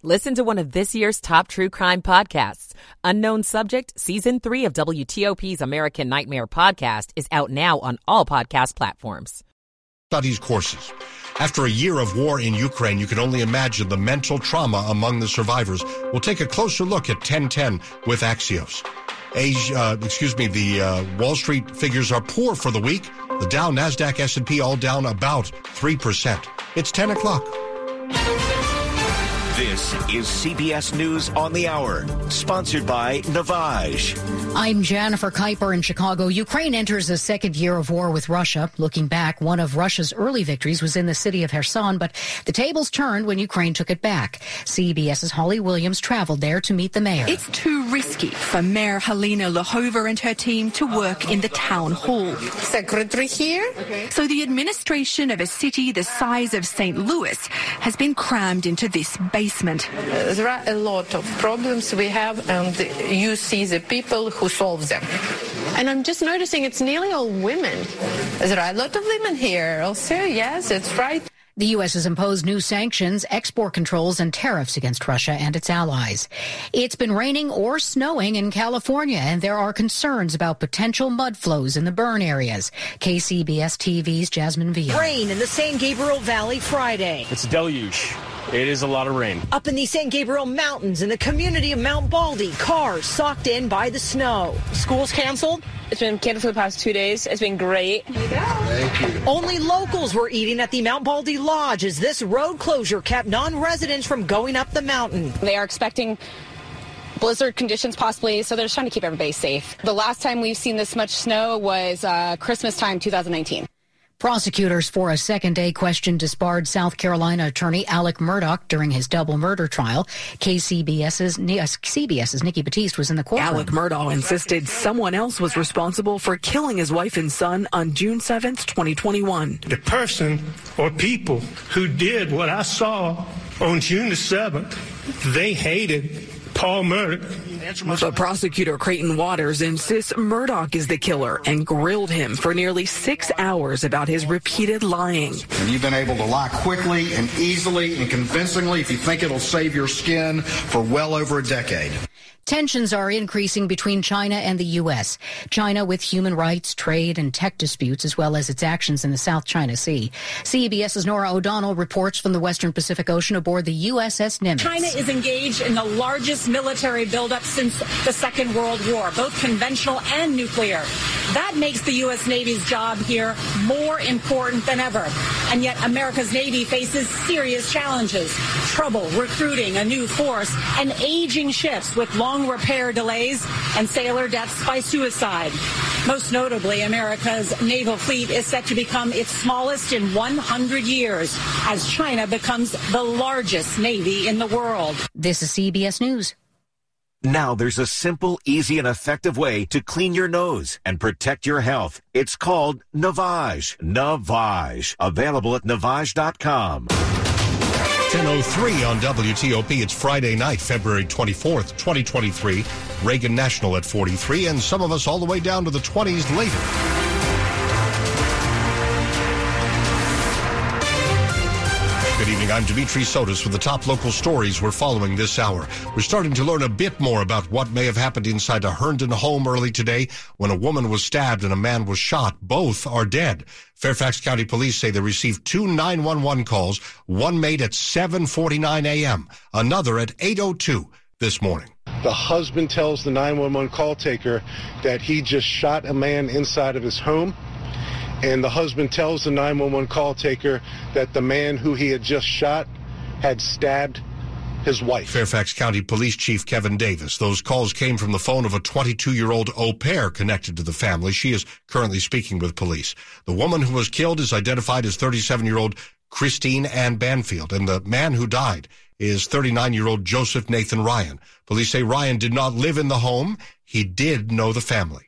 Listen to one of this year's top true crime podcasts. Unknown Subject, Season 3 of WTOP's American Nightmare podcast is out now on all podcast platforms. Studies courses. After a year of war in Ukraine, you can only imagine the mental trauma among the survivors. We'll take a closer look at 1010 with Axios. The Wall Street figures are poor for the week. The Dow, Nasdaq, S&P all down about 3%. It's 10 o'clock. This is CBS News on the Hour, sponsored by Navage. I'm Jennifer Kuiper in Chicago. Ukraine enters a second year of war with Russia. Looking back, one of Russia's early victories was in the city of Kherson, but the tables turned when Ukraine took it back. CBS's Holly Williams traveled there to meet the mayor. It's too risky for Mayor Halina Lahova and her team to work in the town hall. Secretary here. Okay. So the administration of a city the size of St. Louis has been crammed into this basement. There are a lot of problems we have, and you see the people who solve them. And I'm just noticing it's nearly all women. There are a lot of women here also, yes, that's right. The U.S. has imposed new sanctions, export controls, and tariffs against Russia and its allies. It's been raining or snowing in California, and there are concerns about potential mud flows in the burn areas. KCBS-TV's Jasmine Villa. Rain in the San Gabriel Valley Friday. It's a deluge. It is a lot of rain. Up in the San Gabriel Mountains in the community of Mount Baldy, cars socked in by the snow. School's canceled. It's been canceled for the past 2 days. It's been great. Here you go. Thank you. Only locals were eating at the Mount Baldy Lodge as this road closure kept non-residents from going up the mountain. They are expecting blizzard conditions possibly, so they're just trying to keep everybody safe. The last time we've seen this much snow was Christmas time 2019. Prosecutors for a second day questioned disbarred South Carolina attorney Alex Murdaugh during his double murder trial. CBS's Nikki Batiste was in the courtroom. Alex Murdaugh insisted someone else was responsible for killing his wife and son on June 7th, 2021. The person or people who did what I saw on June the 7th, they hated Paul Murdaugh. But prosecutor Creighton Waters insists Murdaugh is the killer and grilled him for nearly 6 hours about his repeated lying. And you've been able to lie quickly and easily and convincingly if you think it'll save your skin for well over a decade. Tensions are increasing between China and the U.S. China with human rights, trade, and tech disputes, as well as its actions in the South China Sea. CBS's Nora O'Donnell reports from the Western Pacific Ocean aboard the USS Nimitz. China is engaged in the largest military buildup since the Second World War, both conventional and nuclear. That makes the U.S. Navy's job here more important than ever. And yet America's Navy faces serious challenges, trouble recruiting a new force, and aging ships with long repair delays and sailor deaths by suicide. Most notably, America's naval fleet is set to become its smallest in 100 years as China becomes the largest navy in the world. This is CBS News. Now there's a simple, easy, and effective way to clean your nose and protect your health. It's called Navage. Navage. Available at Navage.com. 10:03 on WTOP. It's Friday night, February 24th, 2023. Reagan National at 43, and some of us all the way down to the 20s later. Good evening. I'm Dimitri Sotis with the top local stories we're following this hour. We're starting to learn a bit more about what may have happened inside a Herndon home early today when a woman was stabbed and a man was shot. Both are dead. Fairfax County Police say they received two 911 calls, one made at 7:49 a.m., another at 8:02 this morning. The husband tells the 911 call taker that he just shot a man inside of his home, and the husband tells the 911 call taker that the man who he had just shot had stabbed his wife. Fairfax County Police Chief Kevin Davis. Those calls came from the phone of a 22-year-old au pair connected to the family. She is currently speaking with police. The woman who was killed is identified as 37-year-old Christine Ann Banfield, and the man who died is 39-year-old Joseph Nathan Ryan. Police say Ryan did not live in the home. He did know the family.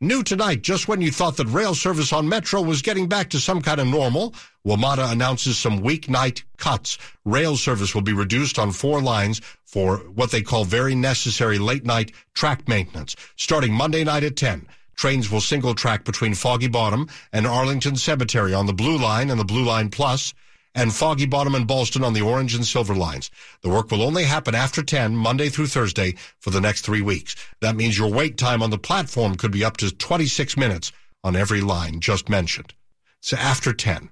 New tonight, just when you thought that rail service on Metro was getting back to some kind of normal, WMATA announces some weeknight cuts. Rail service will be reduced on four lines for what they call very necessary late-night track maintenance. Starting Monday night at 10, trains will single-track between Foggy Bottom and Arlington Cemetery on the Blue Line and the Blue Line Plus, and Foggy Bottom and Ballston on the Orange and Silver Lines. The work will only happen after 10, Monday through Thursday, for the next 3 weeks. That means your wait time on the platform could be up to 26 minutes on every line just mentioned. It's after 10.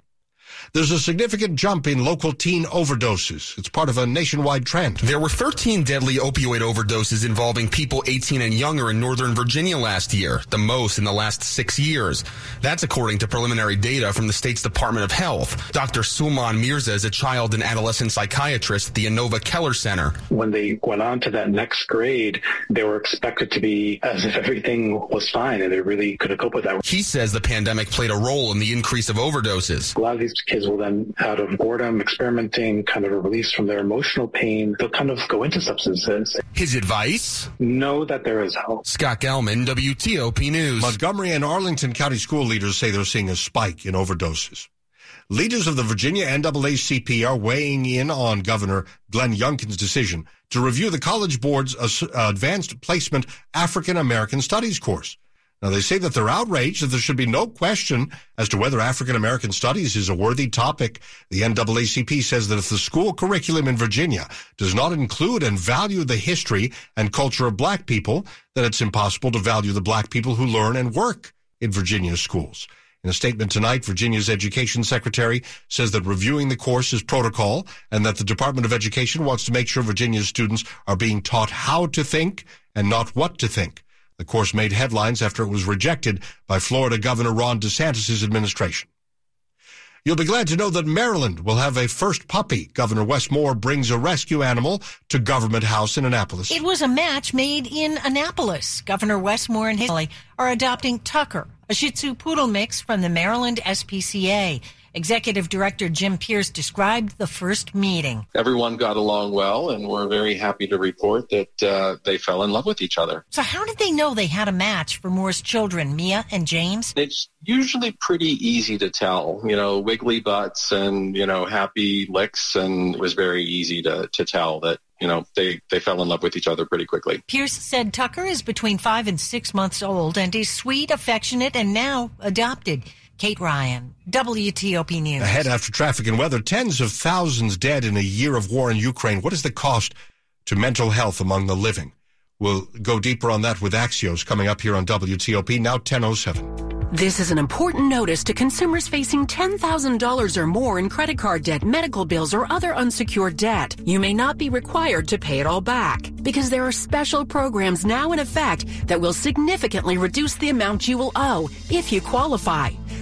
There's a significant jump in local teen overdoses. It's part of a nationwide trend. There were 13 deadly opioid overdoses involving people 18 and younger in Northern Virginia last year, the most in the last 6 years. That's according to preliminary data from the state's Department of Health. Dr. Sulman Mirza is a child and adolescent psychiatrist at the Inova Keller Center. When they went on to that next grade, they were expected to be as if everything was fine, and they really couldn't cope with that. He says the pandemic played a role in the increase of overdoses. A lot of these kids will then, out of boredom, experimenting, kind of a release from their emotional pain, they'll kind of go into substances. His advice? Know that there is hope. Scott Gelman, WTOP News. Montgomery and Arlington County school leaders say they're seeing a spike in overdoses. Leaders of the Virginia NAACP are weighing in on Governor Glenn Youngkin's decision to review the College Board's Advanced Placement African American Studies course. Now, they say that they're outraged that there should be no question as to whether African-American studies is a worthy topic. The NAACP says that if the school curriculum in Virginia does not include and value the history and culture of black people, then it's impossible to value the black people who learn and work in Virginia schools. In a statement tonight, Virginia's Education Secretary says that reviewing the course is protocol and that the Department of Education wants to make sure Virginia's students are being taught how to think and not what to think. The course made headlines after it was rejected by Florida Governor Ron DeSantis' administration. You'll be glad to know that Maryland will have a first puppy. Governor Wes Moore brings a rescue animal to Government House in Annapolis. It was a match made in Annapolis. Governor Wes Moore and his family are adopting Tucker, a Shih Tzu poodle mix from the Maryland SPCA. Executive Director Jim Pierce described the first meeting. Everyone got along well, and we're very happy to report that they fell in love with each other. So how did they know they had a match for Moore's children, Mia and James? It's usually pretty easy to tell, wiggly butts and, happy licks, and it was very easy to tell that, they fell in love with each other pretty quickly. Pierce said Tucker is between 5 and 6 months old, and he's sweet, affectionate, and now adopted. Kate Ryan, WTOP News. Ahead after traffic and weather, tens of thousands dead in a year of war in Ukraine. What is the cost to mental health among the living? We'll go deeper on that with Axios coming up here on WTOP, now 10:07. This is an important notice to consumers facing $10,000 or more in credit card debt, medical bills, or other unsecured debt. You may not be required to pay it all back because there are special programs now in effect that will significantly reduce the amount you will owe if you qualify.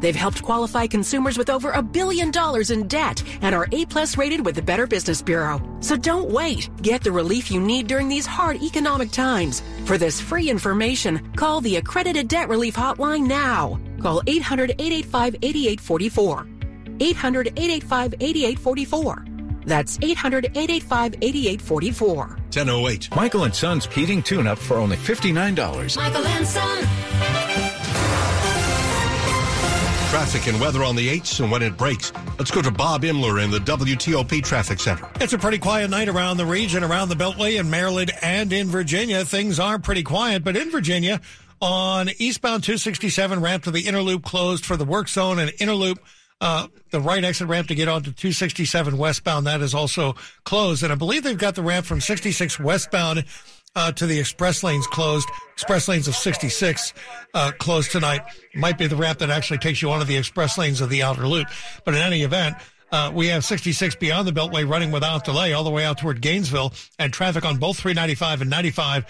They've helped qualify consumers with over $1 billion in debt and are A-plus rated with the Better Business Bureau. So don't wait. Get the relief you need during these hard economic times. For this free information, call the Accredited Debt Relief Hotline now. Call 800-885-8844. 800-885-8844. That's 800-885-8844. 1008. Michael & Son's heating tune-up for only $59. Michael & Son. Traffic and weather on the 8s and when it breaks. Let's go to Bob Imler in the WTOP Traffic Center. It's a pretty quiet night around the region, around the Beltway in Maryland and in Virginia. Things are pretty quiet, but in Virginia, on eastbound 267 ramp to the inner loop closed for the work zone, and inner loop, the right exit ramp to get onto 267 westbound, that is also closed. And I believe they've got the ramp from 66 westbound to the express lanes closed. Express lanes of 66 closed tonight. Might be the ramp that actually takes you onto the express lanes of the outer loop. But in any event, we have 66 beyond the Beltway running without delay all the way out toward Gainesville, and traffic on both 395 and 95.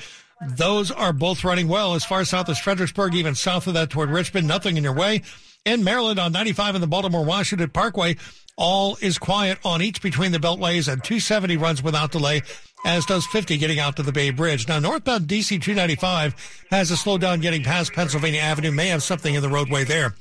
Those are both running well. As far south as Fredericksburg, even south of that toward Richmond, nothing in your way. In Maryland on 95 and the Baltimore-Washington Parkway, all is quiet on each between the beltways, and 270 runs without delay, as does 50 getting out to the Bay Bridge. Now, northbound DC 295 has a slowdown getting past Pennsylvania Avenue. May have something in the roadway there.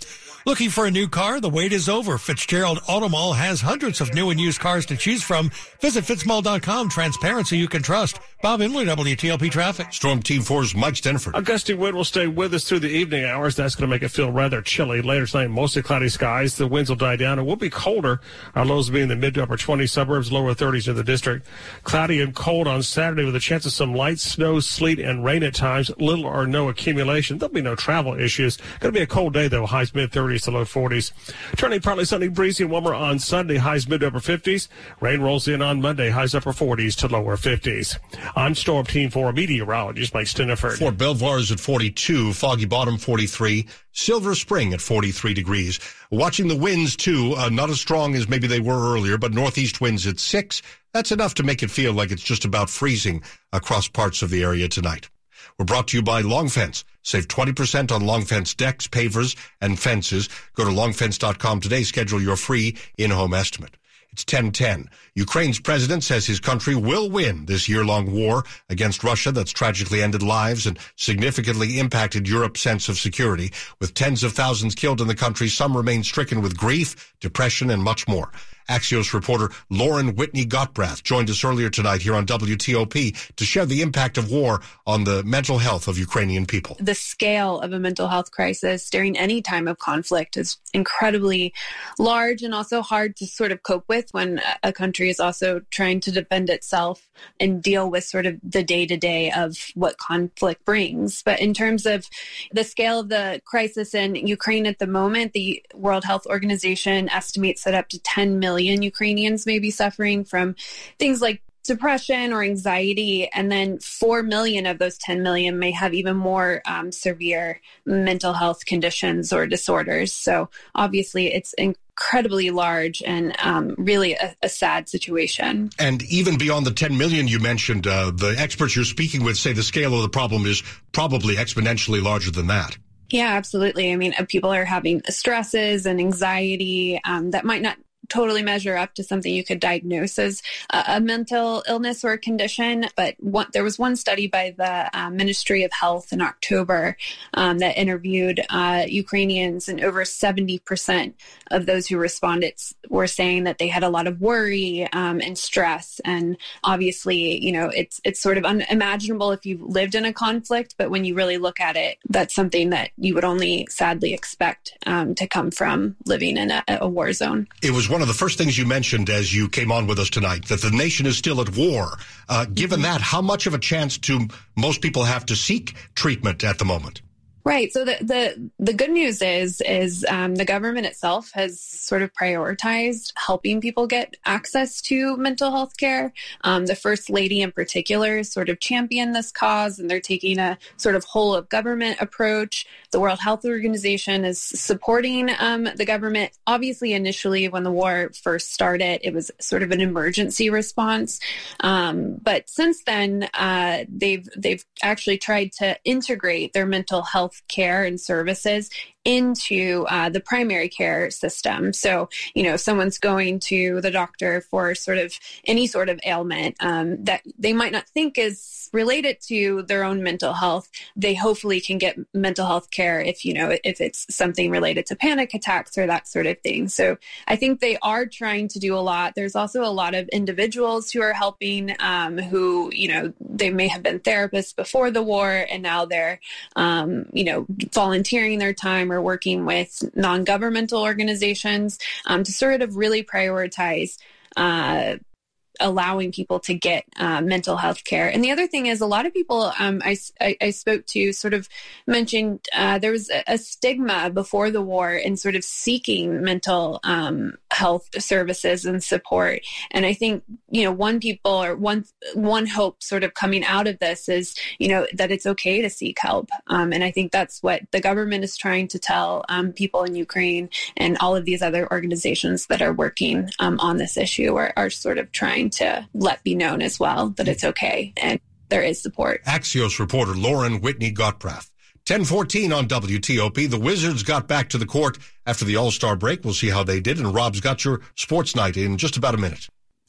Looking for a new car? The wait is over. Fitzgerald Auto Mall has hundreds of new and used cars to choose from. Visit fitzmall.com. Transparency you can trust. Bob Imler, WTOP Traffic. Storm Team 4's Mike Stenford. A gusty wind will stay with us through the evening hours. That's going to make it feel rather chilly. Later tonight, mostly cloudy skies. The winds will die down. It will be colder. Our lows will be in the mid to upper 20s, suburbs, lower 30s in the district. Cloudy and cold on Saturday with a chance of some light snow, sleet, and rain at times. Little or no accumulation. There'll be no travel issues. Going to be a cold day, though. Highs mid-30s to low 40s. Turning partly sunny, breezy, and warmer on Sunday. Highs mid to upper 50s. Rain rolls in on Monday. Highs upper 40s to lower 50s. I'm Storm Team 4 meteorologist Mike Stenford. Fort Belvoir is at 42, Foggy Bottom 43, Silver Spring at 43 degrees. Watching the winds, too, not as strong as maybe they were earlier, but northeast winds at 6. That's enough to make it feel like it's just about freezing across parts of the area tonight. We're brought to you by Long Fence. Save 20% on Long Fence decks, pavers, and fences. Go to longfence.com today. Schedule your free in-home estimate. It's 10:10. Ukraine's president says his country will win this year-long war against Russia that's tragically ended lives and significantly impacted Europe's sense of security. With tens of thousands killed in the country, some remain stricken with grief, depression, and much more. Axios reporter Lauren Whitney Gottbrath joined us earlier tonight here on WTOP to share the impact of war on the mental health of Ukrainian people. The scale of a mental health crisis during any time of conflict is incredibly large and also hard to sort of cope with when a country is also trying to defend itself and deal with sort of the day-to-day of what conflict brings. But in terms of the scale of the crisis in Ukraine at the moment, the World Health Organization estimates that up to 10 million Ukrainians may be suffering from things like depression or anxiety, and then 4 million of those 10 million may have even more severe mental health conditions or disorders. So obviously it's incredibly large and really a sad situation. And even beyond the 10 million you mentioned, the experts you're speaking with say the scale of the problem is probably exponentially larger than that. Yeah, absolutely. I mean, people are having stresses and anxiety that might not totally measure up to something you could diagnose as a mental illness or a condition. But there was one study by the Ministry of Health in October that interviewed Ukrainians, and over 70% of those who responded were saying that they had a lot of worry and stress. And obviously, you know, it's sort of unimaginable if you've lived in a conflict, but when you really look at it, that's something that you would only sadly expect to come from living in a war zone. It was one of the first things you mentioned as you came on with us tonight, that the nation is still at war. Given that, how much of a chance do most people have to seek treatment at the moment? Right. So the good news is the government itself has sort of prioritized helping people get access to mental health care. The First Lady in particular has sort of championed this cause, and they're taking a sort of whole of government approach. The World Health Organization is supporting the government. Obviously, initially when the war first started, it was sort of an emergency response. But since then, they've actually tried to integrate their mental health care and services into the primary care system. So, you know, if someone's going to the doctor for sort of any sort of ailment that they might not think is related to their own mental health, they hopefully can get mental health care if it's something related to panic attacks or that sort of thing. So I think they are trying to do a lot. There's also a lot of individuals who are helping who, you know, they may have been therapists before the war, and now they're, volunteering their time. We're working with non-governmental organizations to sort of really prioritize allowing people to get mental health care. And the other thing is, a lot of people I spoke to sort of mentioned there was a stigma before the war in sort of seeking mental health services and support. And I think, you know, one hope sort of coming out of this is, you know, that it's okay to seek help. And I think that's what the government is trying to tell people in Ukraine, and all of these other organizations that are working on this issue are sort of trying to let be known as well, that it's okay and there is support. Axios reporter Lauren Whitney Gottbrath. 10:14 on WTOP. The Wizards got back to the court after the All-Star break. We'll see how they did, and Rob's got your sports night in just about a minute.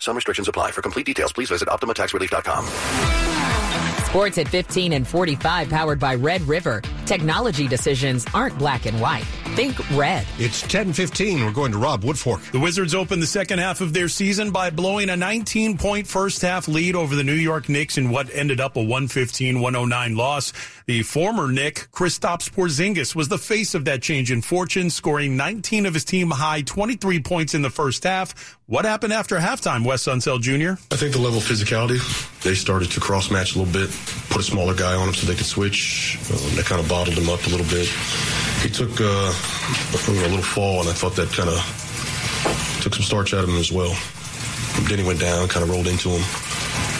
Some restrictions apply. For complete details, please visit OptimaTaxRelief.com. Sports at 15 and 45, powered by Red River. Technology decisions aren't black and white. Think red. It's 10:15. We're going to Rob Woodfork. The Wizards opened the second half of their season by blowing a 19-point first-half lead over the New York Knicks in what ended up a 115-109 loss. The former Knick, Kristaps Porzingis, was the face of that change in fortune, scoring 19 of his team-high 23 points in the first half. What happened after halftime, Wes Unseld Jr.? I think the level of physicality. They started to cross-match a little bit, put a smaller guy on him so they could switch. They kind of bottled him up a little bit. He took a little fall, and I thought that kind of took some starch out of him as well. Then he went down, kind of rolled into him.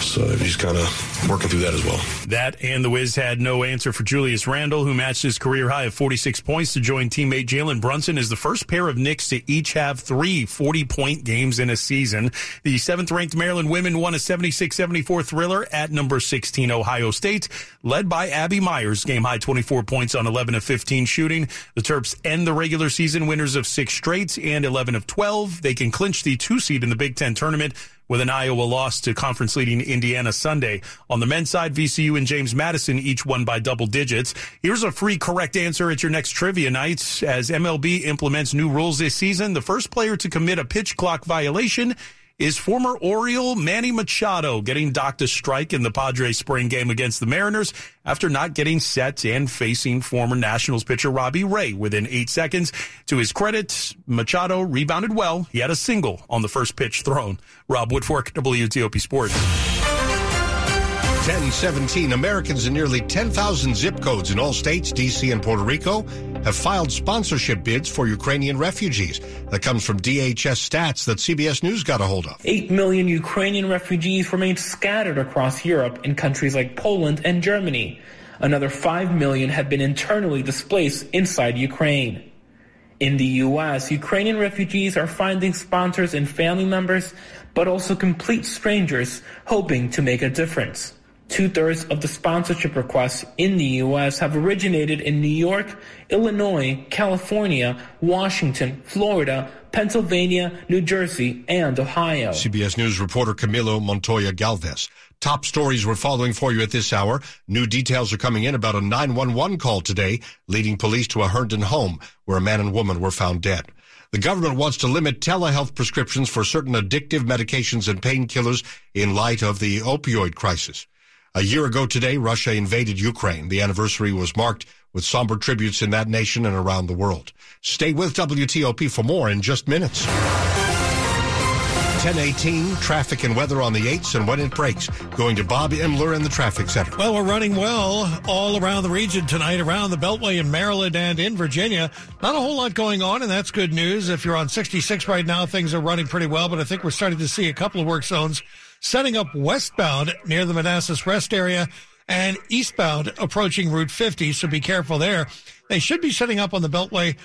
So he's kind of working through that as well. That and the Wiz had no answer for Julius Randle, who matched his career high of 46 points to join teammate Jalen Brunson as the first pair of Knicks to each have three 40-point games in a season. The 7th-ranked Maryland women won a 76-74 thriller at number 16 Ohio State, led by Abby Myers, game-high 24 points on 11 of 15 shooting. The Terps end the regular season winners of 6 straight and 11 of 12. They can clinch the 2-seed in the Big Ten tournament with an Iowa loss to conference-leading Indiana Sunday. On the men's side, VCU and James Madison each won by double digits. Here's a free correct answer at your next trivia night. As MLB implements new rules this season, the first player to commit a pitch clock violation is former Oriole Manny Machado, getting docked a strike in the Padres spring game against the Mariners after not getting set and facing former Nationals pitcher Robbie Ray within 8 seconds. To his credit, Machado rebounded well. He had a single on the first pitch thrown. Rob Woodfork, WTOP Sports. 10:17. Americans in nearly 10,000 zip codes in all states, D.C. and Puerto Rico, have filed sponsorship bids for Ukrainian refugees. That comes from DHS stats that CBS News got a hold of. 8 million Ukrainian refugees remain scattered across Europe in countries like Poland and Germany. Another 5 million have been internally displaced inside Ukraine. In the U.S., Ukrainian refugees are finding sponsors and family members, but also complete strangers hoping to make a difference. 2/3 of the sponsorship requests in the U.S. have originated in New York, Illinois, California, Washington, Florida, Pennsylvania, New Jersey, and Ohio. CBS News reporter Camilo Montoya Galvez. Top stories we're following for you at this hour. New details are coming in about a 911 call today, leading police to a Herndon home where a man and woman were found dead. The government wants to limit telehealth prescriptions for certain addictive medications and painkillers in light of the opioid crisis. A year ago today, Russia invaded Ukraine. The anniversary was marked with somber tributes in that nation and around the world. Stay with WTOP for more in just minutes. 10:18, traffic and weather on the 8s and when it breaks. Going to Bob Imler in the traffic center. Well, we're running well all around the region tonight, around the Beltway in Maryland and in Virginia. Not a whole lot going on, and that's good news. If you're on 66 right now, things are running pretty well, but I think we're starting to see a couple of work zones setting up westbound near the Manassas Rest area and eastbound approaching Route 50, so be careful there. They should be setting up on the Beltway.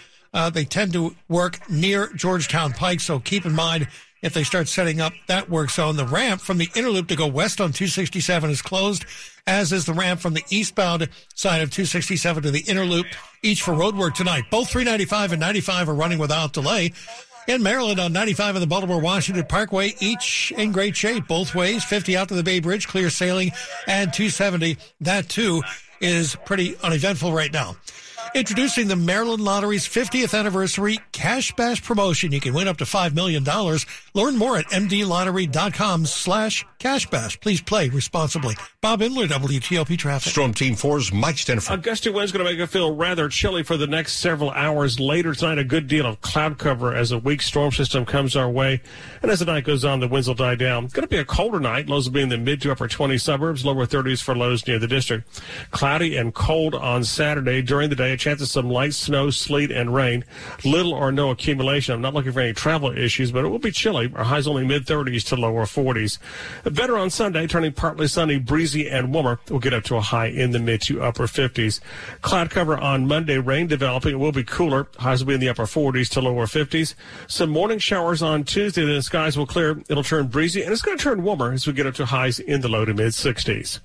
They tend to work near Georgetown Pike, so keep in mind if they start setting up that work zone. The ramp from the Interloop to go west on 267 is closed, as is the ramp from the eastbound side of 267 to the Interloop, each for roadwork tonight. Both 395 and 95 are running without delay. In Maryland on 95 and the Baltimore-Washington Parkway, each in great shape both ways. 50 out to the Bay Bridge, clear sailing, and 270. That, too, is pretty uneventful right now. Introducing the Maryland Lottery's 50th anniversary Cash Bash promotion. You can win up to $5 million. Learn more at mdlottery.com/cashbash. Please play responsibly. Bob Imler, WTOP Traffic. Storm Team 4's Mike Stenford. A gusty wind's going to make it feel rather chilly for the next several hours. Later tonight, a good deal of cloud cover as a weak storm system comes our way. And as the night goes on, the winds will die down. It's going to be a colder night. Lows will be in the mid to upper 20 suburbs, lower 30s for lows near the district. Cloudy and cold on Saturday. During the day, a chance of some light snow, sleet, and rain. Little or no accumulation. I'm not looking for any travel issues, but it will be chilly. Our highs only mid-30s to lower 40s. Better on Sunday, turning partly sunny, breezy, and warmer. We'll get up to a high in the mid to upper 50s. Cloud cover on Monday, rain developing. It will be cooler. Highs will be in the upper 40s to lower 50s. Some morning showers on Tuesday. Then the skies will clear. It'll turn breezy, and it's going to turn warmer as we get up to highs in the low to mid 60s.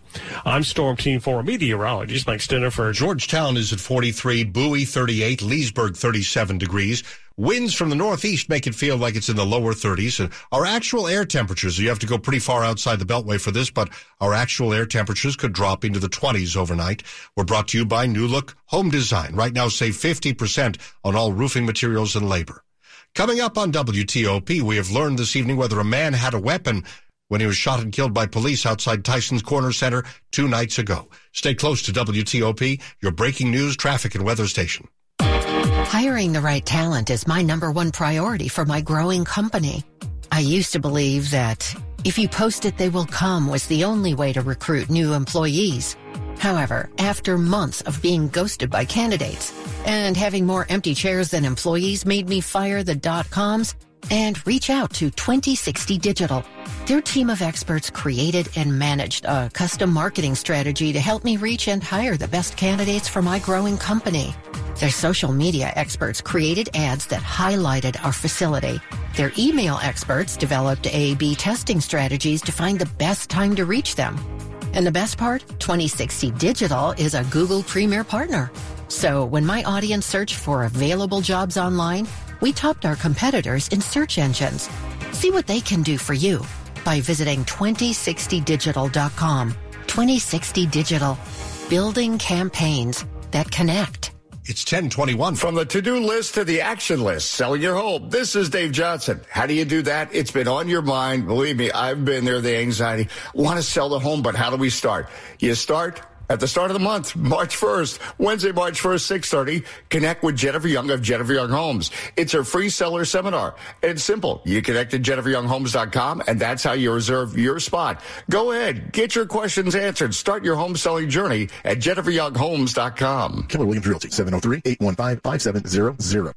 I'm Storm Team 4 meteorologist Mike Stenford. Georgetown is at 43, Bowie 38, Leesburg 37 degrees. Winds from the northeast make it feel like it's in the lower 30s. And our actual air temperatures, you have to go pretty far outside the Beltway for this, but our actual air temperatures could drop into the 20s overnight. We're brought to you by New Look Home Design. Right now, save 50% on all roofing materials and labor. Coming up on WTOP, we have learned this evening whether a man had a weapon when he was shot and killed by police outside Tyson's Corner Center 2 nights ago. Stay close to WTOP, your breaking news, traffic, and weather station. Hiring the right talent is my number one priority for my growing company. I used to believe that if you post it, they will come was the only way to recruit new employees. However, after months of being ghosted by candidates and having more empty chairs than employees made me fire the .coms and reach out to 2060 Digital. Their team of experts created and managed a custom marketing strategy to help me reach and hire the best candidates for my growing company. Their social media experts created ads that highlighted our facility. Their email experts developed A/B testing strategies to find the best time to reach them. And the best part? 2060 Digital is a Google Premier Partner. So when my audience searched for available jobs online, we topped our competitors in search engines. See what they can do for you by visiting 2060digital.com. 2060 Digital. Building campaigns that connect. It's 10:21. From the to-do list to the action list, selling your home. This is Dave Johnson. How do you do that? It's been on your mind. Believe me, I've been there, the anxiety. Want to sell the home, but how do we start? You start at the start of the month, March 1st, Wednesday, March 1st, 6:30, connect with Jennifer Young of Jennifer Young Homes. It's her free seller seminar. It's simple. You connect at jenniferyounghomes.com, and that's how you reserve your spot. Go ahead. Get your questions answered. Start your home selling journey at jenniferyounghomes.com. Keller Williams Realty, 703-815-5700.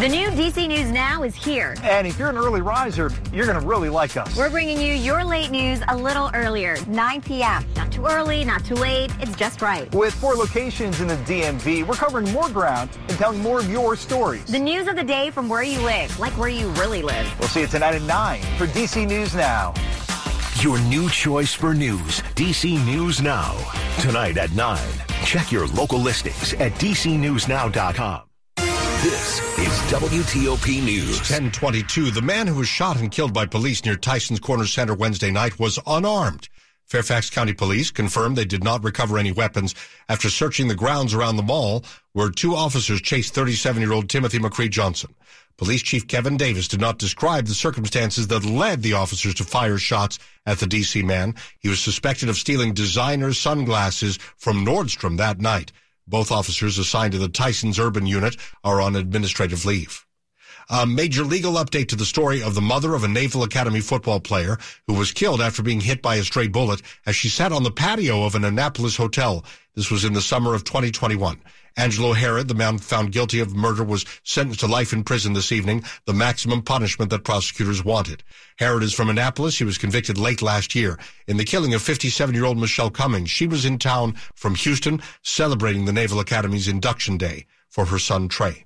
The new DC News Now is here. And if you're an early riser, you're going to really like us. We're bringing you your late news a little earlier, 9 p.m. Not too early, not too late. It's just right. With 4 locations in the DMV, we're covering more ground and telling more of your stories. The news of the day from where you live, like where you really live. We'll see you tonight at 9 for DC News Now. Your new choice for news, DC News Now. Tonight at 9, check your local listings at dcnewsnow.com. This is WTOP News. 10:22. The man who was shot and killed by police near Tyson's Corner Center Wednesday night was unarmed. Fairfax County Police confirmed they did not recover any weapons. After searching the grounds around the mall, where 2 officers chased 37-year-old Timothy McCree Johnson. Police Chief Kevin Davis did not describe the circumstances that led the officers to fire shots at the D.C. man. He was suspected of stealing designer sunglasses from Nordstrom that night. Both officers assigned to the Tyson's Urban Unit are on administrative leave. A major legal update to the story of the mother of a Naval Academy football player who was killed after being hit by a stray bullet as she sat on the patio of an Annapolis hotel. This was in the summer of 2021. Angelo Herod, the man found guilty of murder, was sentenced to life in prison this evening, the maximum punishment that prosecutors wanted. Herod is from Annapolis. He was convicted late last year in the killing of 57-year-old Michelle Cummings. She was in town from Houston celebrating the Naval Academy's induction day for her son, Trey.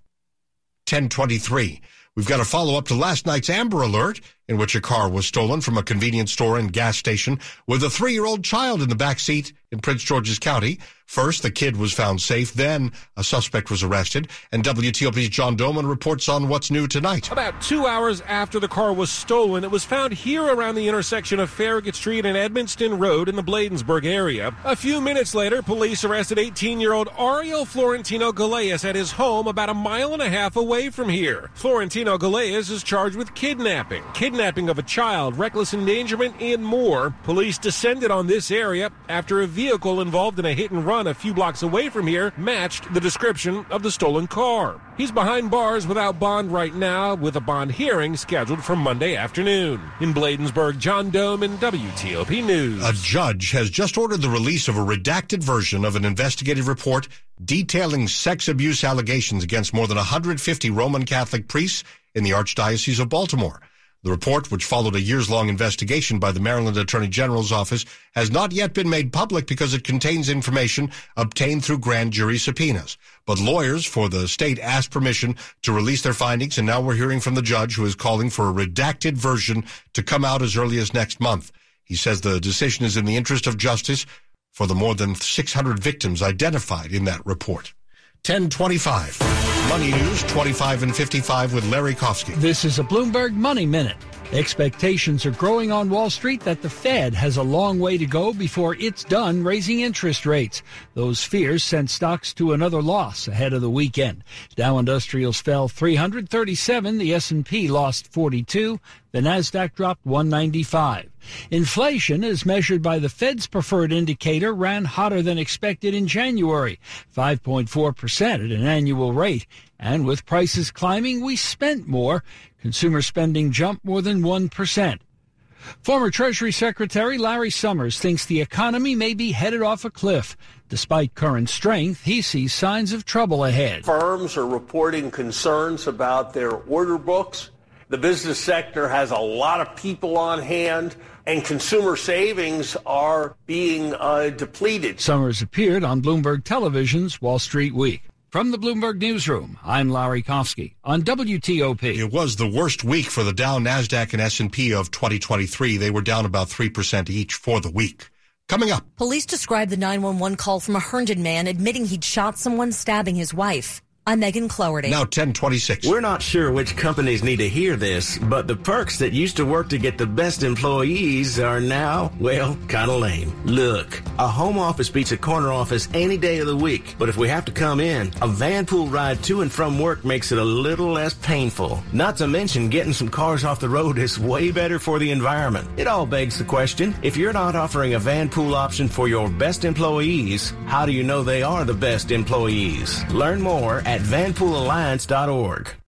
10:23. We've got a follow-up to last night's Amber Alert, in which a car was stolen from a convenience store and gas station with a 3-year-old child in the back seat in Prince George's County. First, the kid was found safe. Then, a suspect was arrested. And WTOP's John Doman reports on what's new tonight. About 2 hours after the car was stolen, it was found here around the intersection of Farragut Street and Edmonston Road in the Bladensburg area. A few minutes later, police arrested 18-year-old Ariel Florentino Galeas at his home about a mile and a half away from here. Florentino Galeas is charged with kidnapping, kidnapping of a child, reckless endangerment, and more. Police descended on this area after a vehicle involved in a hit-and-run a few blocks away from here matched the description of the stolen car. He's behind bars without bond right now, with a bond hearing scheduled for Monday afternoon. In Bladensburg, John Doman, WTOP News. A judge has just ordered the release of a redacted version of an investigative report detailing sex abuse allegations against more than 150 Roman Catholic priests in the Archdiocese of Baltimore. The report, which followed a years-long investigation by the Maryland Attorney General's office, has not yet been made public because it contains information obtained through grand jury subpoenas. But lawyers for the state asked permission to release their findings, and now we're hearing from the judge, who is calling for a redacted version to come out as early as next month. He says the decision is in the interest of justice for the more than 600 victims identified in that report. 10:25. Money News 25 and 55 with Larry Kofsky. This is a Bloomberg Money Minute. Expectations are growing on Wall Street that the Fed has a long way to go before it's done raising interest rates. Those fears sent stocks to another loss ahead of the weekend. Dow Industrials fell 337, the S&P lost 42, the Nasdaq dropped 195. Inflation, as measured by the Fed's preferred indicator, ran hotter than expected in January, 5.4% at an annual rate. And with prices climbing, we spent more. Consumer spending jumped more than 1%. Former Treasury Secretary Larry Summers thinks the economy may be headed off a cliff. Despite current strength, he sees signs of trouble ahead. Firms are reporting concerns about their order books. The business sector has a lot of people on hand, and consumer savings are being depleted. Summers appeared on Bloomberg Television's Wall Street Week. From the Bloomberg Newsroom, I'm Larry Kofsky on WTOP. It was the worst week for the Dow, Nasdaq, and S&P of 2023. They were down about 3% each for the week. Coming up. Police described the 911 call from a Herndon man admitting he'd shot someone, stabbing his wife. I'm Megan Cloherty. Now 10:26. We're not sure which companies need to hear this, but the perks that used to work to get the best employees are now, well, kind of lame. Look, a home office beats a corner office any day of the week, but if we have to come in, a vanpool ride to and from work makes it a little less painful. Not to mention, getting some cars off the road is way better for the environment. It all begs the question, if you're not offering a vanpool option for your best employees, how do you know they are the best employees? Learn more at vanpoolalliance.org.